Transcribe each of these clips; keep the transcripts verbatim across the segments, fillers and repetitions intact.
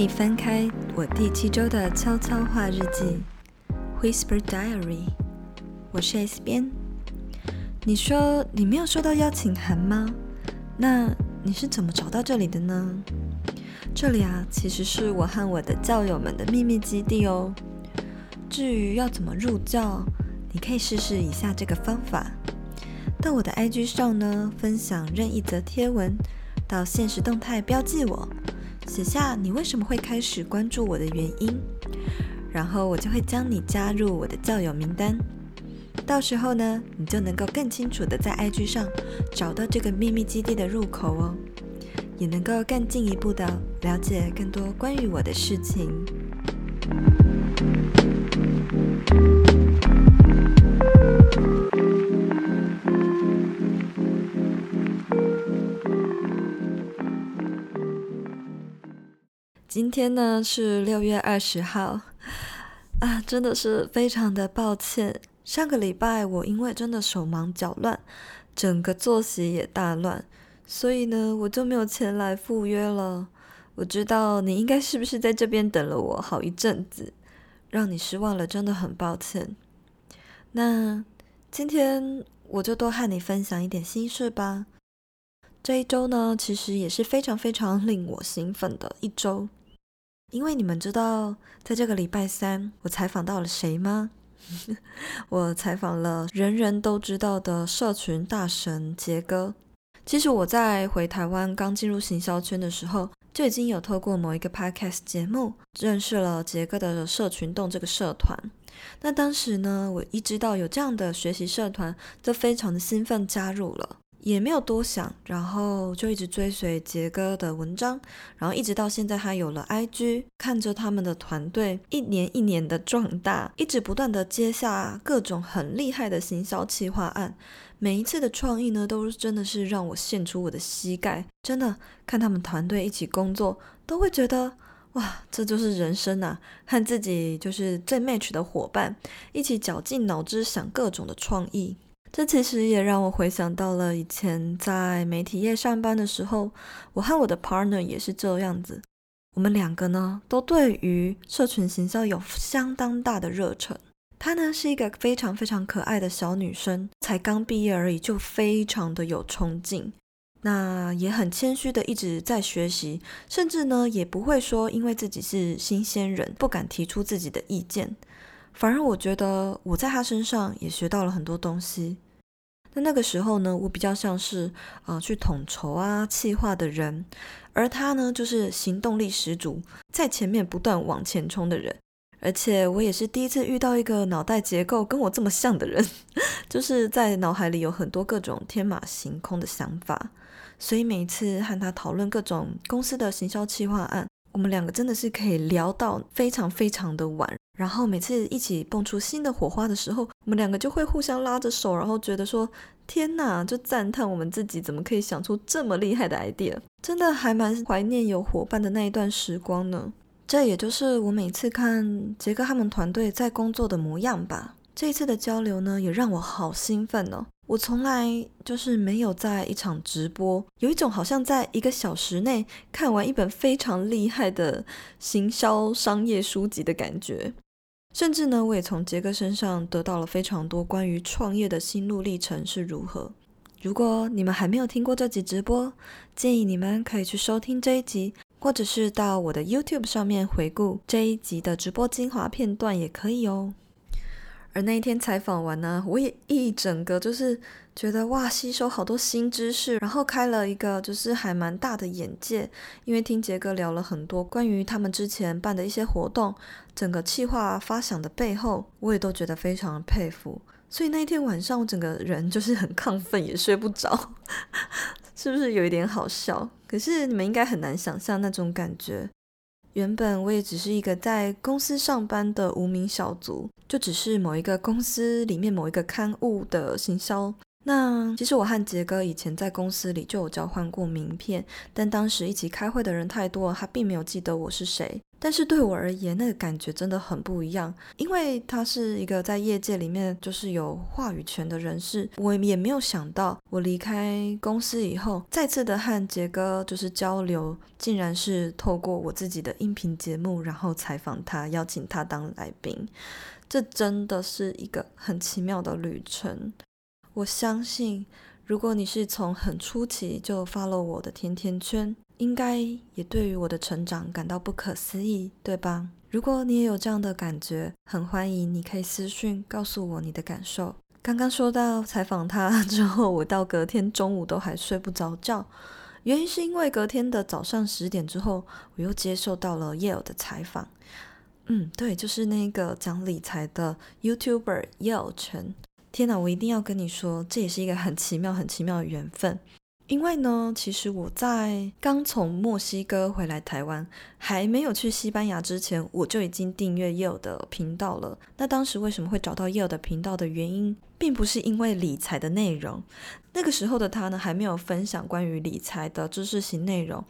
你翻开我第七周的悄悄话日记 Whisper Diary， 我是 S 边。你说你没有收到邀请函吗？那你是怎么找到这里的呢？这里啊，其实是我和我的教友们的秘密基地哦。至于要怎么入教，你可以试试以下这个方法。到我的 I G 上呢，分享任一则贴文，到限时动态标记我，写下你为什么会开始关注我的原因，然后我就会将你加入我的教友名单。到时候呢，你就能够更清楚的在 I G 上找到这个秘密基地的入口哦，也能够更进一步的了解更多关于我的事情。今天呢是六月二十号啊，真的是非常的抱歉，上个礼拜我因为真的手忙脚乱，整个作息也大乱，所以呢我就没有前来赴约了。我知道你应该是不是在这边等了我好一阵子，让你失望了，真的很抱歉。那今天我就多和你分享一点心事吧。这一周呢其实也是非常非常令我兴奋的一周，因为你们知道在这个礼拜三我采访到了谁吗？我采访了人人都知道的社群大神杰哥。其实我在回台湾刚进入行销圈的时候，就已经有透过某一个 podcast 节目认识了杰哥的社群动这个社团。那当时呢我一知道有这样的学习社团，就非常的兴奋加入了，也没有多想，然后就一直追随杰哥的文章，然后一直到现在他有了 I G， 看着他们的团队一年一年的壮大，一直不断的接下各种很厉害的行销企划案，每一次的创意呢都真的是让我献出我的膝盖，真的看他们团队一起工作都会觉得哇，这就是人生啊，和自己就是最 match 的伙伴一起绞尽脑汁想各种的创意。这其实也让我回想到了以前在媒体业上班的时候，我和我的 partner 也是这样子。我们两个呢都对于社群行销有相当大的热忱。她呢是一个非常非常可爱的小女生，才刚毕业而已，就非常的有冲劲，那也很谦虚的一直在学习，甚至呢也不会说因为自己是新鲜人不敢提出自己的意见。反而我觉得我在他身上也学到了很多东西。那那个时候呢，我比较像是呃去统筹啊企划的人，而他呢就是行动力十足，在前面不断往前冲的人。而且我也是第一次遇到一个脑袋结构跟我这么像的人，就是在脑海里有很多各种天马行空的想法。所以每一次和他讨论各种公司的行销企划案，我们两个真的是可以聊到非常非常的晚，然后每次一起蹦出新的火花的时候，我们两个就会互相拉着手，然后觉得说天哪，就赞叹我们自己怎么可以想出这么厉害的 idea， 真的还蛮怀念有伙伴的那一段时光呢。这也就是我每次看杰哥他们团队在工作的模样吧。这一次的交流呢也让我好兴奋哦，我从来就是没有在一场直播有一种好像在一个小时内看完一本非常厉害的行销商业书籍的感觉。甚至呢我也从杰哥身上得到了非常多关于创业的心路历程是如何。如果你们还没有听过这集直播，建议你们可以去收听这一集，或者是到我的 YouTube 上面回顾这一集的直播精华片段也可以哦。而那一天采访完呢，我也一整个就是觉得哇，吸收好多新知识，然后开了一个就是还蛮大的眼界，因为听杰哥聊了很多关于他们之前办的一些活动，整个企划发想的背后，我也都觉得非常佩服。所以那一天晚上我整个人就是很亢奋，也睡不着，是不是有一点好笑？可是你们应该很难想象那种感觉。原本我也只是一个在公司上班的无名小卒，就只是某一个公司里面某一个刊物的行销那其实我和杰哥以前在公司里就有交换过名片，但当时一起开会的人太多了，他并没有记得我是谁。但是对我而言，那个感觉真的很不一样，因为他是一个在业界里面就是有话语权的人士。我也没有想到我离开公司以后，再次的和杰哥就是交流，竟然是透过我自己的音频节目，然后采访他，邀请他当来宾。这真的是一个很奇妙的旅程。我相信如果你是从很初期就 follow 我的甜甜圈，应该也对于我的成长感到不可思议，对吧？如果你也有这样的感觉，很欢迎你可以私讯告诉我你的感受。刚刚说到采访他之后，我到隔天中午都还睡不着觉，原因是因为隔天的早上十点之后，我又接受到了 Yale 的采访。嗯，对，就是那个讲理财的 YouTuber Yale Chen。天哪，我一定要跟你说，这也是一个很奇妙很奇妙的缘分。因为呢，其实我在刚从墨西哥回来台湾，还没有去西班牙之前，我就已经订阅 Yale 的频道了。那当时为什么会找到 Yale 的频道的原因，并不是因为理财的内容，那个时候的他呢，还没有分享关于理财的知识型内容，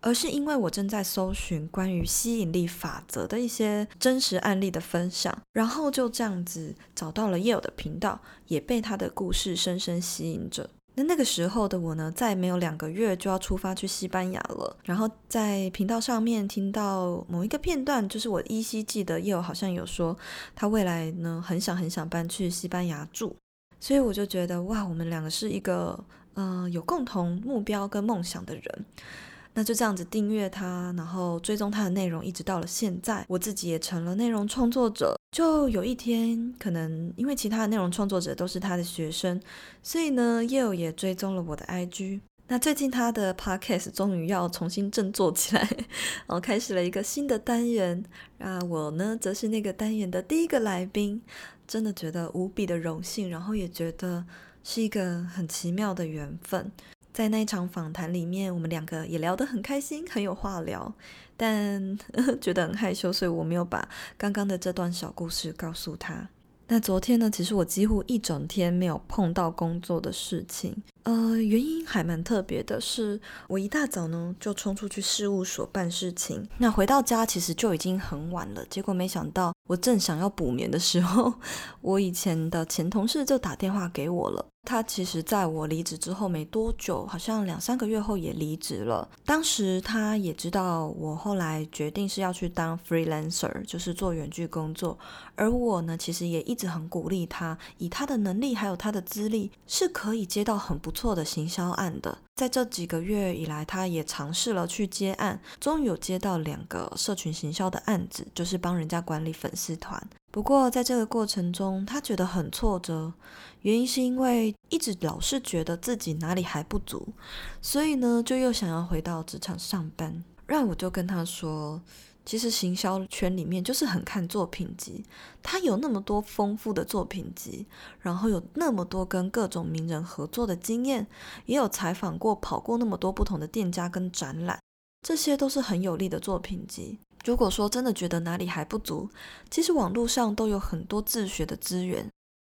而是因为我正在搜寻关于吸引力法则的一些真实案例的分享，然后就这样子找到了 Yale 的频道，也被他的故事深深吸引着。那那个时候的我呢，再没有两个月就要出发去西班牙了，然后在频道上面听到某一个片段，就是我依稀记得 Yale 好像有说他未来呢很想很想搬去西班牙住，所以我就觉得哇，我们两个是一个嗯、呃、有共同目标跟梦想的人。那就这样子订阅他，然后追踪他的内容，一直到了现在，我自己也成了内容创作者。就有一天，可能因为其他的内容创作者都是他的学生，所以呢 Yale 也追踪了我的 I G。 那最近他的 podcast 终于要重新振作起来，然后开始了一个新的单元，那我呢则是那个单元的第一个来宾，真的觉得无比的荣幸，然后也觉得是一个很奇妙的缘分。在那一场访谈里面，我们两个也聊得很开心，很有话聊，但呵呵觉得很害羞，所以我没有把刚刚的这段小故事告诉他。那昨天呢，其实我几乎一整天没有碰到工作的事情，呃，原因还蛮特别的是，我一大早呢就冲出去事务所办事情，那回到家其实就已经很晚了，结果没想到我正想要补眠的时候，我以前的前同事就打电话给我了。他其实在我离职之后没多久，好像两三个月后也离职了。当时他也知道我后来决定是要去当 freelancer， 就是做远距工作，而我呢其实也一直很鼓励他，以他的能力还有他的资历是可以接到很不错的行销案的。在这几个月以来，他也尝试了去接案，终于有接到两个社群行销的案子，就是帮人家管理粉丝团。不过在这个过程中，他觉得很挫折，原因是因为一直老是觉得自己哪里还不足，所以呢就又想要回到职场上班。让我就跟他说，其实行销圈里面就是很看作品集，他有那么多丰富的作品集，然后有那么多跟各种名人合作的经验，也有采访过跑过那么多不同的店家跟展览，这些都是很有力的作品集。如果说真的觉得哪里还不足，其实网络上都有很多自学的资源，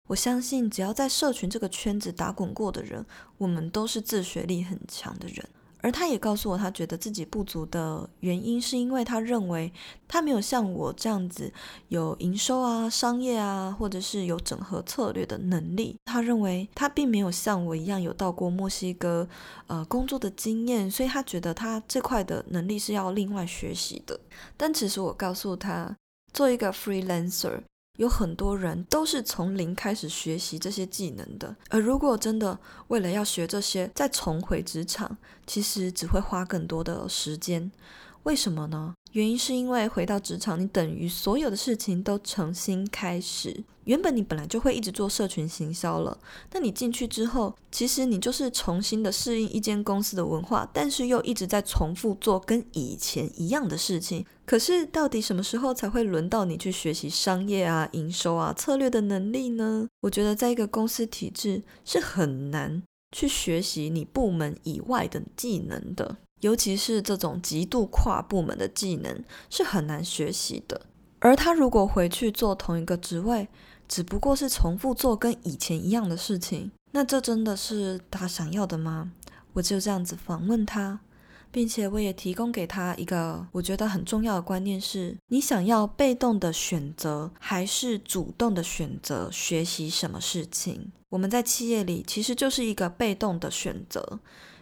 我相信只要在社群这个圈子打滚过的人，我们都是自学力很强的人。而他也告诉我，他觉得自己不足的原因是因为他认为他没有像我这样子有营收啊、商业啊，或者是有整合策略的能力。他认为他并没有像我一样有到过墨西哥呃工作的经验，所以他觉得他这块的能力是要另外学习的。但其实我告诉他，做一个 freelancer，有很多人都是从零开始学习这些技能的，而如果真的为了要学这些再重回职场，其实只会花更多的时间。为什么呢？原因是因为回到职场，你等于所有的事情都重新开始。原本你本来就会一直做社群行销了，那你进去之后，其实你就是重新的适应一间公司的文化，但是又一直在重复做跟以前一样的事情。可是到底什么时候才会轮到你去学习商业啊、营收啊、策略的能力呢？我觉得在一个公司体制是很难去学习你部门以外的技能的，尤其是这种极度跨部门的技能是很难学习的。而他如果回去做同一个职位，只不过是重复做跟以前一样的事情，那这真的是他想要的吗？我就这样子访问他，并且我也提供给他一个我觉得很重要的观念是，你想要被动的选择还是主动的选择学习什么事情？我们在企业里其实就是一个被动的选择，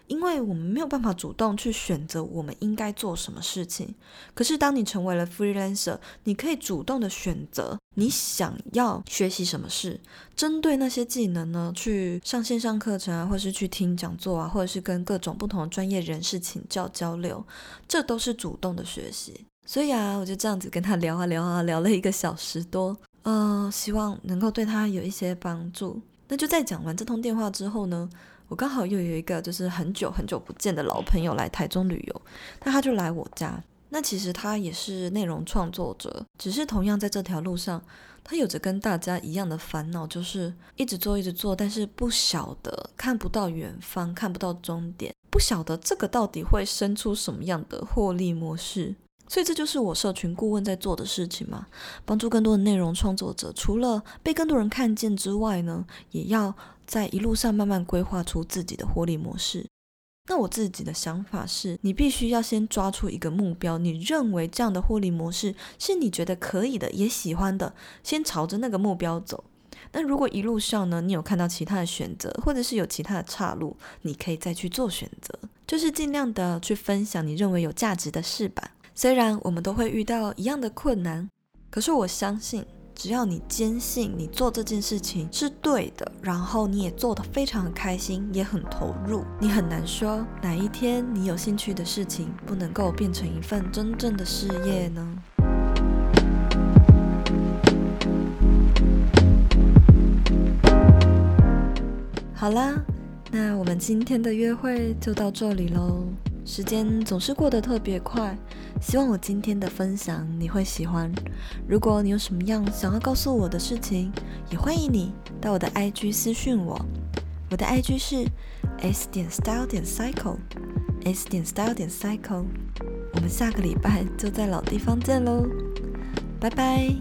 因为我们没有办法主动去选择我们应该做什么事情。可是当你成为了 freelancer， 你可以主动的选择你想要学习什么事，针对那些技能呢，去上线上课程啊，或是去听讲座啊，或者是跟各种不同的专业人士请教交流，这都是主动的学习。所以啊，我就这样子跟他聊啊聊啊聊了一个小时多，呃，希望能够对他有一些帮助。那就在讲完这通电话之后呢，我刚好又有一个就是很久很久不见的老朋友来台中旅游，那他就来我家。那其实他也是内容创作者，只是同样在这条路上，他有着跟大家一样的烦恼，就是一直做一直做，但是不晓得，看不到远方，看不到终点，不晓得这个到底会生出什么样的获利模式。所以这就是我社群顾问在做的事情嘛，帮助更多的内容创作者，除了被更多人看见之外呢，也要在一路上慢慢规划出自己的获利模式。那我自己的想法是，你必须要先抓出一个目标，你认为这样的获利模式是你觉得可以的，也喜欢的，先朝着那个目标走。那如果一路上呢，你有看到其他的选择，或者是有其他的岔路，你可以再去做选择，就是尽量的去分享你认为有价值的事吧。虽然我们都会遇到一样的困难，可是我相信，只要你坚信你做这件事情是对的，然后你也做得非常的开心，也很投入，你很难说哪一天你有兴趣的事情不能够变成一份真正的事业呢？好啦，那我们今天的约会就到这里咯。时间总是过得特别快，希望我今天的分享你会喜欢。如果你有什么样想要告诉我的事情，也欢迎你到我的 I G 私讯我。我的 I G 是 s.style.cycle s.style.cycle。我们下个礼拜就在老地方见咯，拜拜。